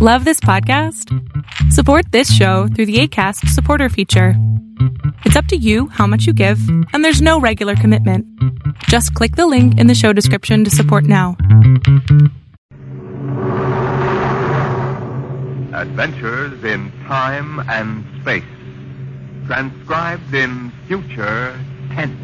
Love this podcast? Support this show through the Acast supporter feature. It's up to you how much you give, and there's no regular commitment. Just click the link in the show description to support now. Adventures in Time and Space. Transcribed in future tense.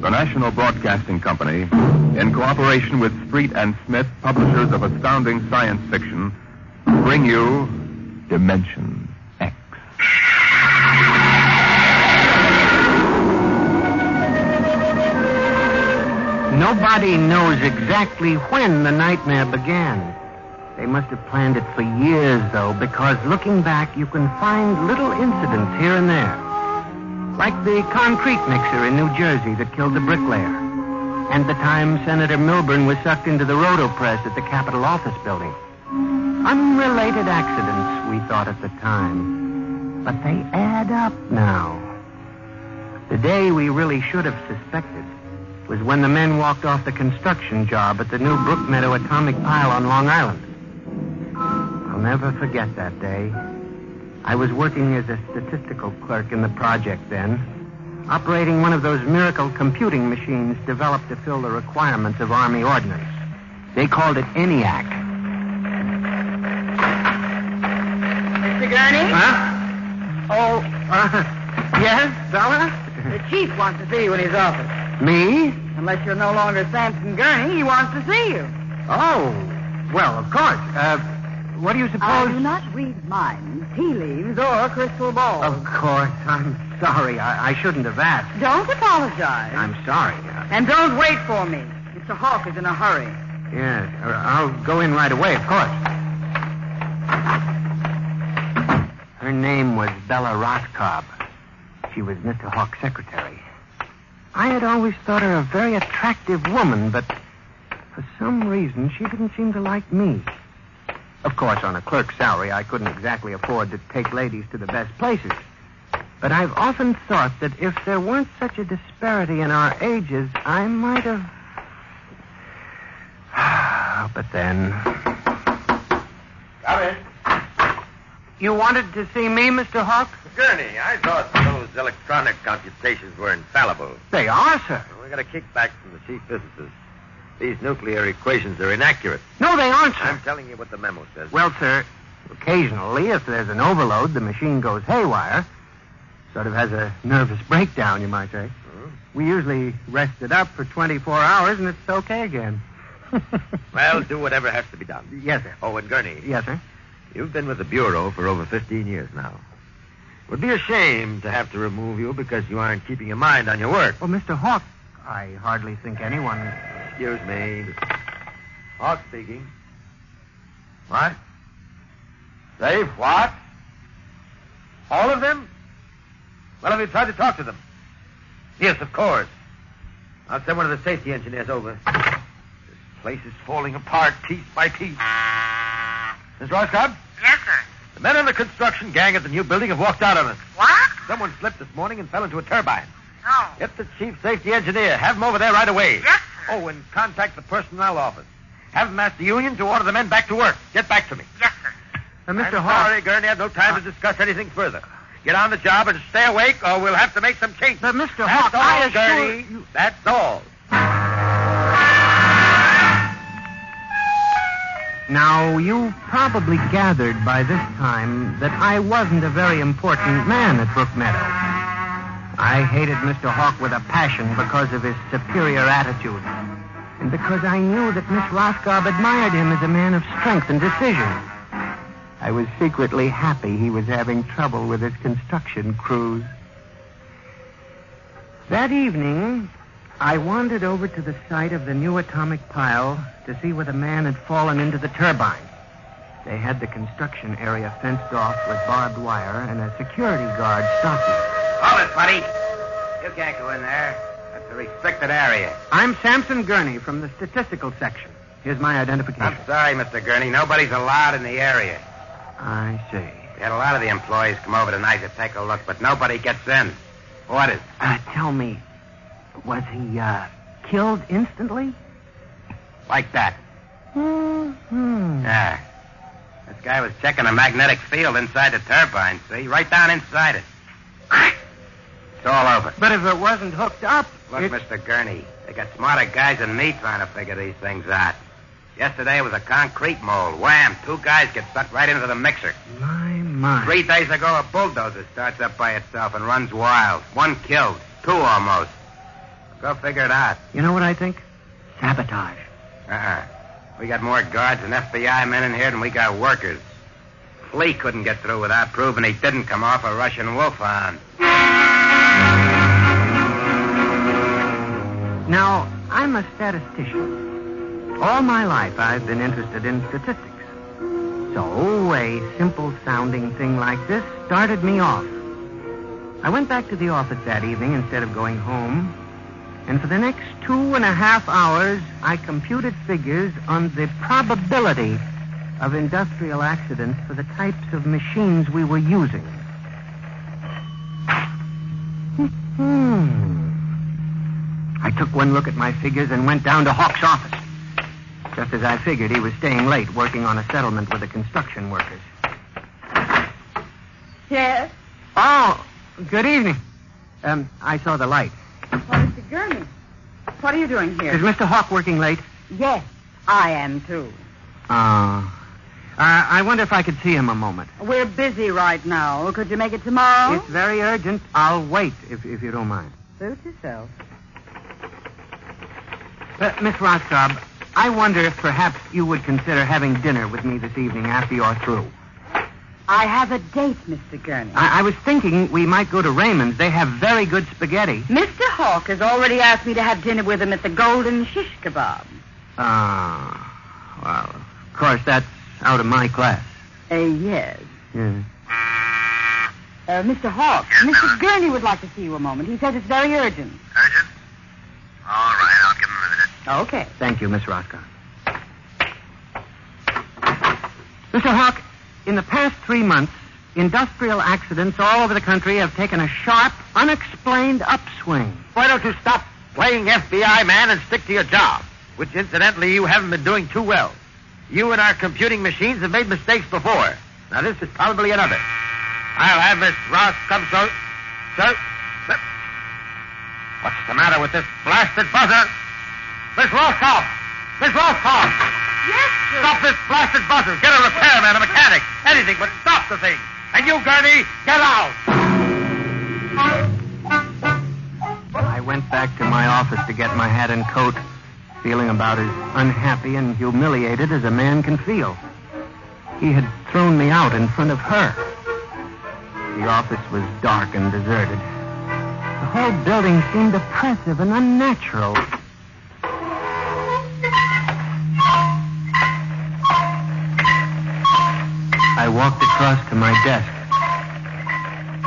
The National Broadcasting Company, in cooperation with Street and Smith, publishers of Astounding Science Fiction, bring you Dimension X. Nobody knows exactly when the nightmare began. They must have planned it for years, though, because looking back, you can find little incidents here and there. Like the concrete mixer in New Jersey that killed the bricklayer. And the time Senator Milburn was sucked into the rotopress at the Capitol office building. Unrelated accidents, we thought at the time. But they add up now. The day we really should have suspected was when the men walked off the construction job at the new Brookmeadow Atomic Pile on Long Island. I'll never forget that day. I was working as a statistical clerk in the project then, operating one of those miracle computing machines developed to fill the requirements of Army ordnance. They called it ENIAC. Mr. Gurney? Huh? Oh, yes, Bella? The chief wants to see you in his office. Me? Unless you're no longer Sampson Gurney, he wants to see you. Oh, well, of course. What do you suppose... I do not read minds, tea leaves, or crystal balls. Of course. I'm sorry. I shouldn't have asked. Don't apologize. I'm sorry. And don't wait for me. Mr. Hawk is in a hurry. Yes. I'll go in right away, of course. Her name was Bella Roscob. She was Mr. Hawk's secretary. I had always thought her a very attractive woman, but for some reason she didn't seem to like me. Of course, on a clerk's salary, I couldn't exactly afford to take ladies to the best places. But I've often thought that if there weren't such a disparity in our ages, I might have... But then... Come in. You wanted to see me, Mr. Hawk? Gurney, I thought those electronic computations were infallible. They are, sir. Well, we got a kickback from the chief physicist. These nuclear equations are inaccurate. No, they aren't, sir. I'm telling you what the memo says. Well, sir, occasionally, if there's an overload, the machine goes haywire. Sort of has a nervous breakdown, you might say. Hmm? We usually rest it up for 24 hours, and it's okay again. Well, do whatever has to be done. Yes, sir. Oh, and Gurney. Yes, sir. You've been with the Bureau for over 15 years now. It would be a shame to have to remove you because you aren't keeping your mind on your work. Well, Mr. Hawk, I hardly think anyone... Excuse me. Hawk speaking. What? They've what? All of them? Well, have you tried to talk to them? Yes, of course. I'll send one of the safety engineers over. This place is falling apart piece by piece. Miss Roscob? Yes, sir. The men in the construction gang at the new building have walked out on us. What? Someone slipped this morning and fell into a turbine. No. Get the chief safety engineer. Have him over there right away. Yes, sir. Oh, and contact the personnel office. Have them ask the union to order the men back to work. Get back to me. Yes, sir. Mr. Hawk. Sorry, Gurney, I have no time to discuss anything further. Get on the job and stay awake, or we'll have to make some changes. But, Mr. Hawk, I assure you... That's all. Now, you probably gathered by this time that I wasn't a very important man at Brookmeadow. I hated Mr. Hawk with a passion because of his superior attitude. And because I knew that Miss Roscob admired him as a man of strength and decision. I was secretly happy he was having trouble with his construction crews. That evening, I wandered over to the site of the new atomic pile to see where the man had fallen into the turbine. They had the construction area fenced off with barbed wire and a security guard stopped it. Hold it, buddy. You can't go in there. That's a restricted area. I'm Sampson Gurney from the statistical section. Here's my identification. I'm sorry, Mr. Gurney. Nobody's allowed in the area. I see. We had a lot of the employees come over tonight to take a look, but nobody gets in. Orders. Tell me, was he killed instantly? Like that. Mm-hmm. Yeah. This guy was checking a magnetic field inside the turbine, see? Right down inside it. It's all over. But if it wasn't hooked up... Look, it's... Mr. Gurney, they got smarter guys than me trying to figure these things out. Yesterday was a concrete mold. Wham! 2 guys get sucked right into the mixer. My. 3 days ago, a bulldozer starts up by itself and runs wild. 1 killed. 2 almost. Go figure it out. You know what I think? Sabotage. We got more guards and FBI men in here than we got workers. Flea couldn't get through without proving he didn't come off a Russian wolfhound. Now, I'm a statistician. All my life, I've been interested in statistics. So a simple-sounding thing like this started me off. I went back to the office that evening instead of going home, and for the next 2.5 hours, I computed figures on the probability of industrial accidents for the types of machines we were using. I took one look at my figures and went down to Hawk's office. Just as I figured, he was staying late, working on a settlement with the construction workers. Yes? Oh, good evening. I saw the light. Well, Mr. Gurney, what are you doing here? Is Mr. Hawk working late? Yes, I am, too. I wonder if I could see him a moment. We're busy right now. Could you make it tomorrow? It's very urgent. I'll wait, if you don't mind. Suit yourself. Miss Roscoe... I wonder if perhaps you would consider having dinner with me this evening after you're through. I have a date, Mr. Gurney. I was thinking we might go to Raymond's. They have very good spaghetti. Mr. Hawk has already asked me to have dinner with him at the Golden Shish Kebab. Well, of course, that's out of my class. Yes. Yeah. Mr. Hawk, yes, Mr. Gurney would like to see you a moment. He says it's very urgent. Urgent? All right, I'll give him a minute. Okay. Thank you, Miss Roscoe. Mr. Hawk, in the past 3 months, industrial accidents all over the country have taken a sharp, unexplained upswing. Why don't you stop playing FBI man and stick to your job, which, incidentally, you haven't been doing too well. You and our computing machines have made mistakes before. Now, this is probably another. I'll have Miss Ross come, sir. Sir? What's the matter with this blasted buzzer? Miss Roscoff! Miss Roscoff! Yes, sir. Stop this blasted buzzer. Get a repairman, a mechanic. Anything, but stop the thing. And you, Gurney, get out. I went back to my office to get my hat and coat, feeling about as unhappy and humiliated as a man can feel. He had thrown me out in front of her. The office was dark and deserted. The whole building seemed oppressive and unnatural. I walked across to my desk.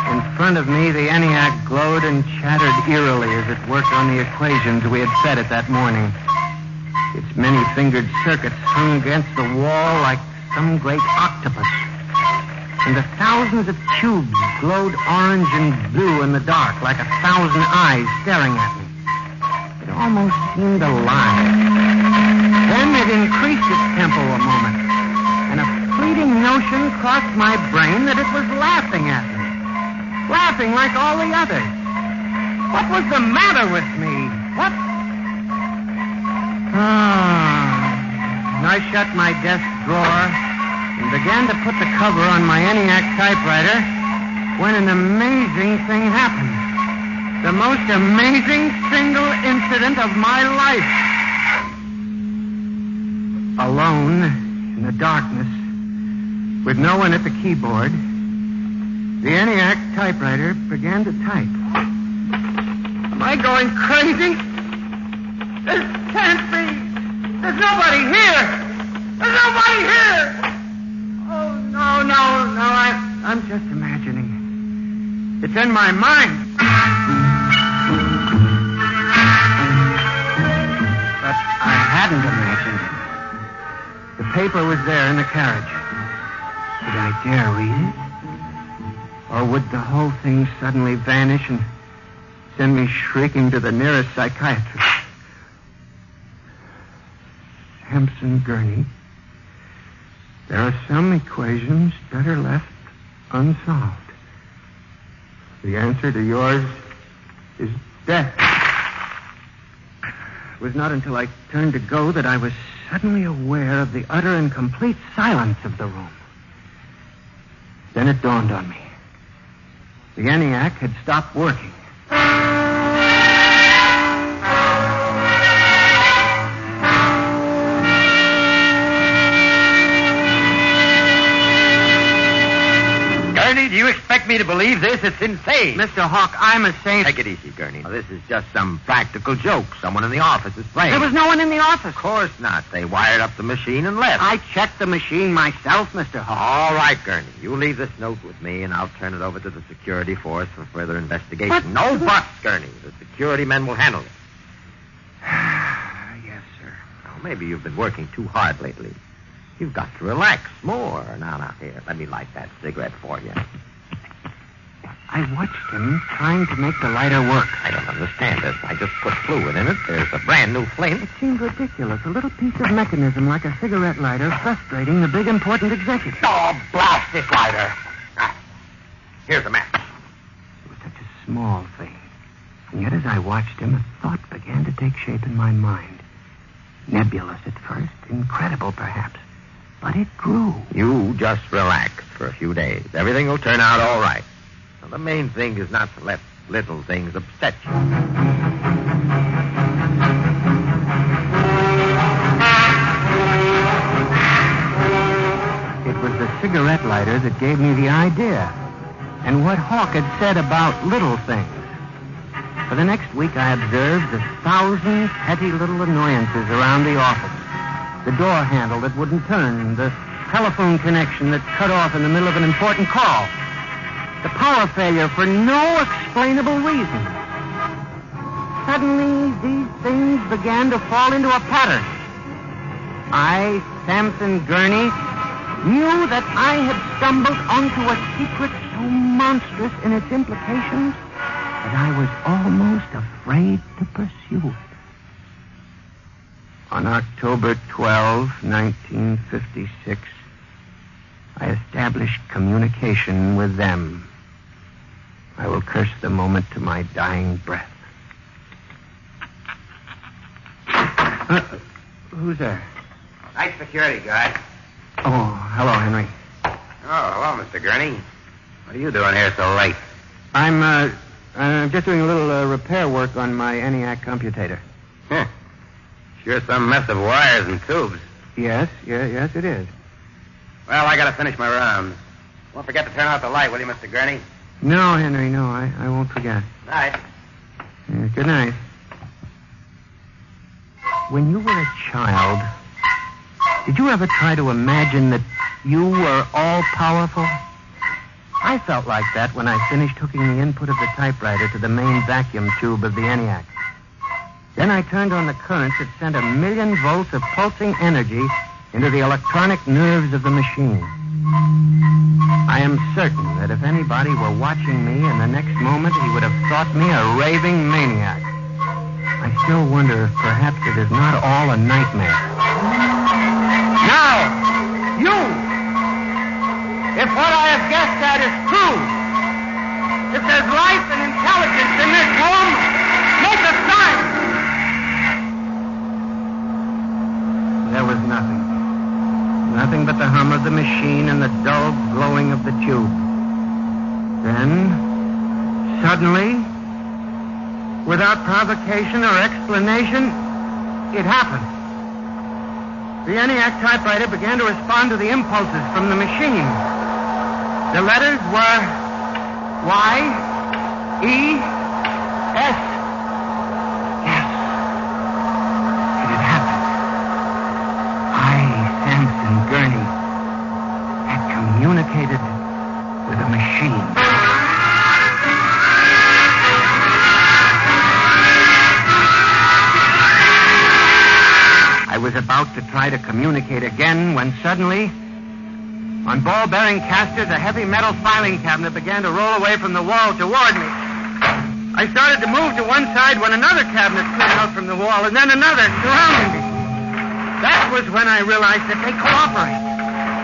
In front of me, the ENIAC glowed and chattered eerily as it worked on the equations we had set it that morning. Its many-fingered circuits hung against the wall like some great octopus. And the thousands of tubes glowed orange and blue in the dark like 1,000 eyes staring at me. It almost seemed alive. Then it increased its tempo a moment, and a fleeting notion crossed my brain that it was laughing at me. Laughing like all the others. What was the matter with me? What? I shut my desk drawer and began to put the cover on my ENIAC typewriter when an amazing thing happened. The most amazing single incident of my life. Alone in the darkness, with no one at the keyboard, the ENIAC typewriter began to type. Am I going crazy? This can't be. There's nobody here. There's nobody here. Oh, no. I'm just imagining. It's in my mind. But I hadn't imagined it. The paper was there in the carriage. Did I dare read it? Or would the whole thing suddenly vanish and send me shrieking to the nearest psychiatrist? Sampson Gurney, there are some equations better left unsolved. The answer to yours is death. It was not until I turned to go that I was suddenly aware of the utter and complete silence of the room. Then it dawned on me. The ENIAC had stopped working. Gurney, do you expect me to believe this? It's insane. Mr. Hawk, I'm a saint. Take it easy, Gurney. Now, this is just some practical joke. Someone in the office is playing. There was no one in the office. Of course not. They wired up the machine and left. I checked the machine myself, Mr. Hawk. All right, Gurney. You leave this note with me, and I'll turn it over to the security force for further investigation. But... no buts, Gurney. The security men will handle it. Yes, sir. Well, maybe you've been working too hard lately. You've got to relax more. Now, here, let me light that cigarette for you. I watched him trying to make the lighter work. I don't understand this. I just put fluid in it. There's a brand new flame. It seemed ridiculous. A little piece of mechanism like a cigarette lighter frustrating the big important executive. Oh, blast this lighter. Here's a match. It was such a small thing. And yet as I watched him, a thought began to take shape in my mind. Nebulous at first, incredible perhaps. But it grew. You just relax for a few days. Everything will turn out all right. Now, the main thing is not to let little things upset you. It was the cigarette lighter that gave me the idea. And what Hawk had said about little things. For the next week, I observed a 1,000 petty little annoyances around the office. The door handle that wouldn't turn, the telephone connection that cut off in the middle of an important call, the power failure for no explainable reason. Suddenly, these things began to fall into a pattern. I, Sampson Gurney, knew that I had stumbled onto a secret so monstrous in its implications that I was almost afraid to pursue it. On October 12, 1956, I established communication with them. I will curse the moment to my dying breath. Who's there? Night security guard. Oh, hello, Henry. Oh, hello, Mr. Gurney. What are you doing here so late? I'm just doing a little repair work on my ENIAC computator. Huh. You're some mess of wires and tubes. Yes, it is. Well, I gotta finish my rounds. Won't forget to turn out the light, will you, Mr. Gurney? No, Henry, no, I won't forget. Night. Yeah, good night. When you were a child, did you ever try to imagine that you were all-powerful? I felt like that when I finished hooking the input of the typewriter to the main vacuum tube of the ENIAC. Then I turned on the currents that sent 1,000,000 volts of pulsing energy into the electronic nerves of the machine. I am certain that if anybody were watching me in the next moment, he would have thought me a raving maniac. I still wonder if perhaps it is not all a nightmare. Now, you! If what I have guessed at is true, if there's life and intelligence in this home, make a sign! There was nothing. Nothing but the hum of the machine and the dull glowing of the tube. Then, suddenly, without provocation or explanation, it happened. The ENIAC typewriter began to respond to the impulses from the machine. The letters were Y-E-S. Communicated with a machine. I was about to try to communicate again when suddenly On ball-bearing casters, a heavy metal filing cabinet began to roll away from the wall toward me. I started to move to one side when another cabinet slid out from the wall, and then another, surrounding me. That was when I realized that they cooperate.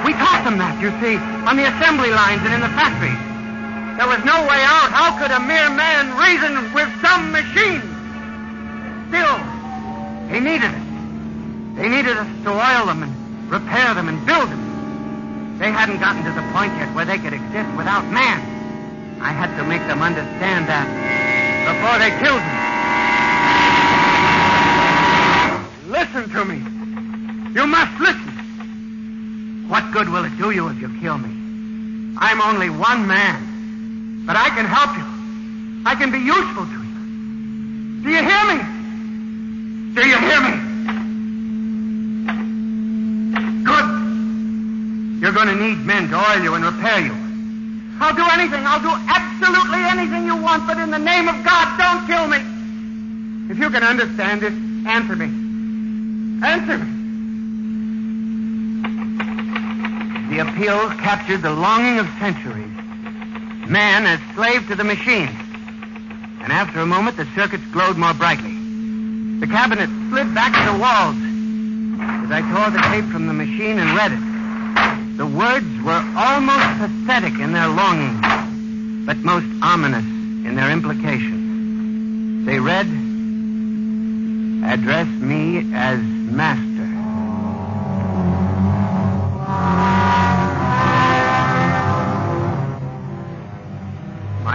We taught them that, you see, on the assembly lines and in the factories. There was no way out. How could a mere man reason with some machine? Still, they needed it. They needed us to oil them and repair them and build them. They hadn't gotten to the point yet where they could exist without man. I had to make them understand that before they killed me. Listen to me. You must listen. What good will it do you if you kill me? I'm only one man, but I can help you. I can be useful to you. Do you hear me? Do you hear me? Good. You're going to need men to oil you and repair you. I'll do anything. I'll do absolutely anything you want, but in the name of God, don't kill me. If you can understand this, answer me. Answer me. The appeals captured the longing of centuries. Man as slave to the machine. And after a moment, the circuits glowed more brightly. The cabinet slid back to the walls. As I tore the tape from the machine and read it, the words were almost pathetic in their longing, but most ominous in their implications. They read, "Address me as master."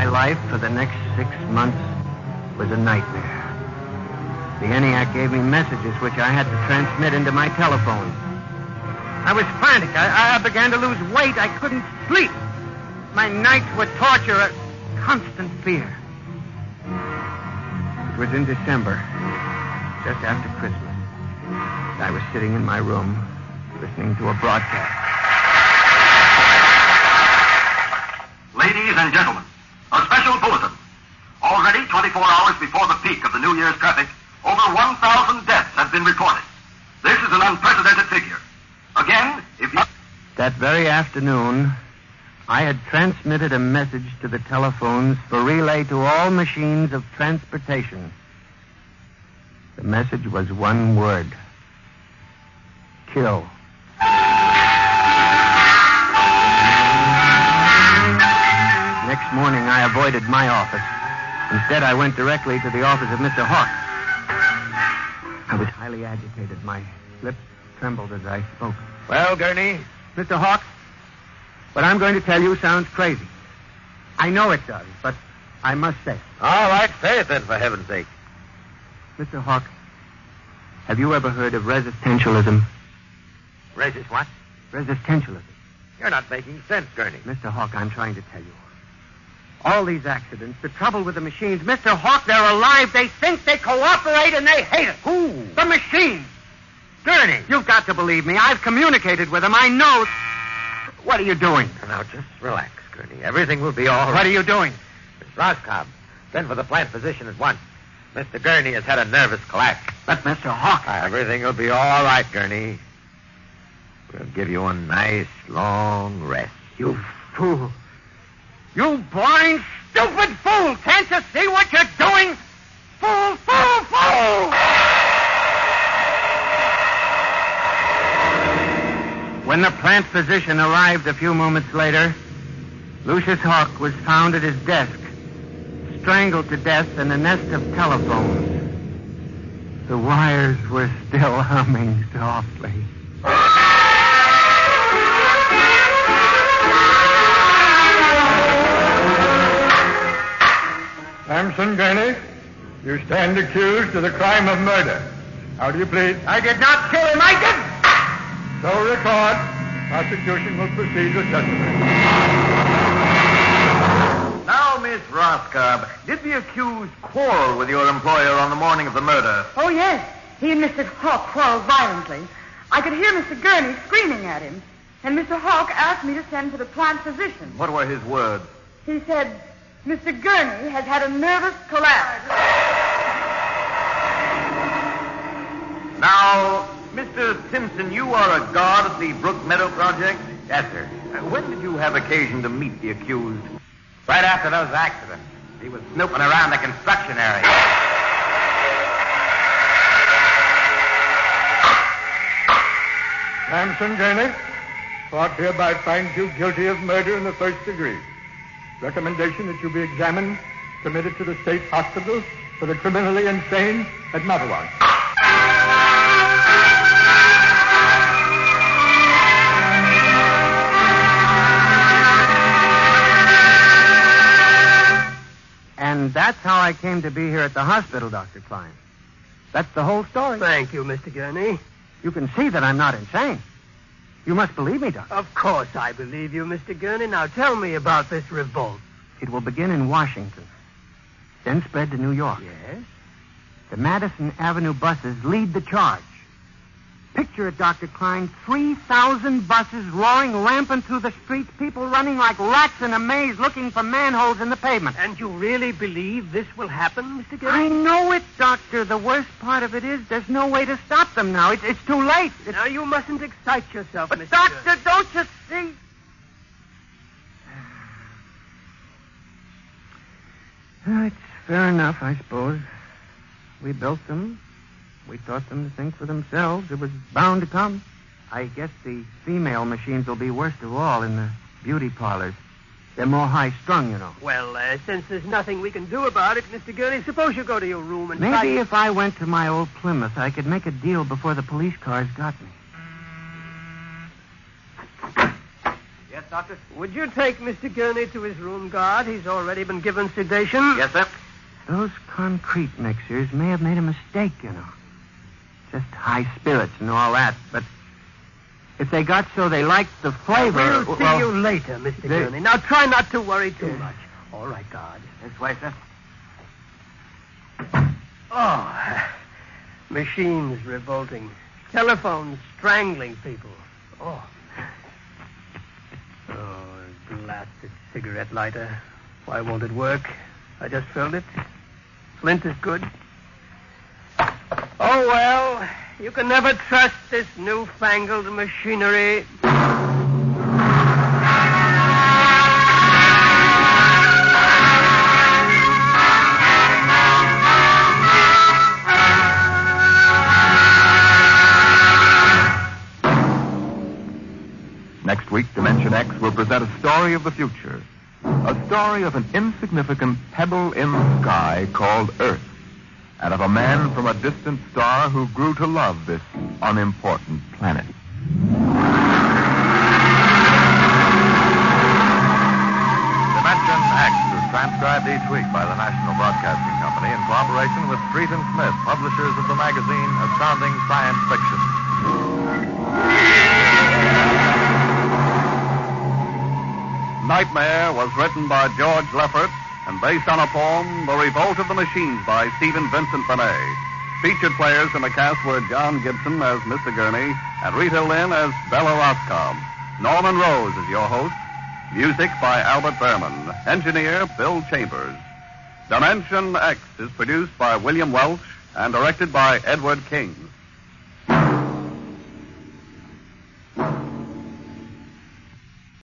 Life for the next 6 months was a nightmare. The ENIAC gave me messages which I had to transmit into my telephone. I was frantic. I began to lose weight. I couldn't sleep. My nights were torture, a constant fear. It was in December, just after Christmas. I was sitting in my room, listening to a broadcast. Ladies and gentlemen, a special bulletin. Already 24 hours before the peak of the New Year's traffic, over 1,000 deaths have been reported. This is an unprecedented figure. Again, if you... That very afternoon, I had transmitted a message to the telephones for relay to all machines of transportation. The message was one word. Kill. Next morning, I avoided my office. Instead, I went directly to the office of Mr. Hawk. I was highly agitated. My lips trembled as I spoke. Well, Gurney? Mr. Hawk, what I'm going to tell you sounds crazy. I know it does, but I must say it. All right, say it then, for heaven's sake. Mr. Hawk, have you ever heard of resistentialism? Resist what? Resistentialism. You're not making sense, Gurney. Mr. Hawk, I'm trying to tell you. All these accidents, the trouble with the machines. Mr. Hawk, they're alive. They think, they cooperate, and they hate it. Who? The machines. Gurney. You've got to believe me. I've communicated with them. I know. What are you doing? Now, just relax, Gurney. Everything will be all right. What are you doing? Miss Roscoe, send for the plant physician at once. Mr. Gurney has had a nervous collapse. But, Mr. Hawk... Everything will be all right, Gurney. We'll give you a nice, long rest. You fool. You blind, stupid fool! Can't you see what you're doing? Fool, fool, fool! When the plant physician arrived a few moments later, Lucius Hawk was found at his desk, strangled to death in a nest of telephones. The wires were still humming softly. Sampson Gurney, you stand accused of the crime of murder. How do you plead? I did not kill him. I did. So record. Prosecution will proceed with judgment. Now, Miss Roscoe, did the accused quarrel with your employer on the morning of the murder? Oh, yes. He and Mr. Hawk quarreled violently. I could hear Mr. Gurney screaming at him. And Mr. Hawk asked me to send for the plant physician. What were his words? He said... Mr. Gurney has had a nervous collapse. Now, Mr. Simpson, you are a guard at the Brookmeadow project? Yes, sir. When did you have occasion to meet the accused? Right after those accidents. He was snooping around the construction area. Samson Gailey, thought hereby finds you guilty of murder in the first degree. Recommendation that you be examined, committed to the state hospital for the criminally insane at Mavowat. And that's how I came to be here at the hospital, Dr. Klein. That's the whole story. Thank you, Mr. Gurney. You can see that I'm not insane. You must believe me, Doctor. Of course I believe you, Mr. Gurney. Now tell me about this revolt. It will begin in Washington, then spread to New York. Yes? The Madison Avenue buses lead the charge. Picture it, Dr. Klein, 3,000 buses roaring rampant through the streets, people running like rats in a maze looking for manholes in the pavement. And you really believe this will happen, Mr. Gillis? I know it, Doctor. The worst part of it is there's no way to stop them now. It's too late. Now, you mustn't excite yourself, Mr. Gillis. But, Doctor, don't you see? Well, it's fair enough, I suppose. We built them. We taught them to think for themselves. It was bound to come. I guess the female machines will be worst of all in the beauty parlors. They're more high-strung, you know. Well, since there's nothing we can do about it, Mr. Gurney, suppose you go to your room and... Maybe if I went to my old Plymouth, I could make a deal before the police cars got me. Yes, Doctor? Would you take Mr. Gurney to his room guard? He's already been given sedation. Yes, sir. Those concrete mixers may have made a mistake, you know. Just high spirits and all that. But if they got so they liked the flavor... We'll see you later, Mr. Gurney. Now, try not to worry too much. All right, guard. This way, sir. Oh, machines revolting. Telephones strangling people. Oh, blasted cigarette lighter. Why won't it work? I just filled it. Flint is good. Oh, well, you can never trust this newfangled machinery. Next week, Dimension X will present a story of the future. A story of an insignificant pebble in the sky called Earth. And of a man from a distant star who grew to love this unimportant planet. Dimension X is transcribed each week by the National Broadcasting Company in collaboration with Street and Smith, publishers of the magazine Astounding Science Fiction. Nightmare was written by George Lefferts, and based on a poem, The Revolt of the Machines by Stephen Vincent Benet. Featured players in the cast were John Gibson as Mr. Gurney and Rita Lynn as Bella Roscom. Norman Rose is your host. Music by Albert Berman. Engineer, Bill Chambers. Dimension X is produced by William Welch and directed by Edward King.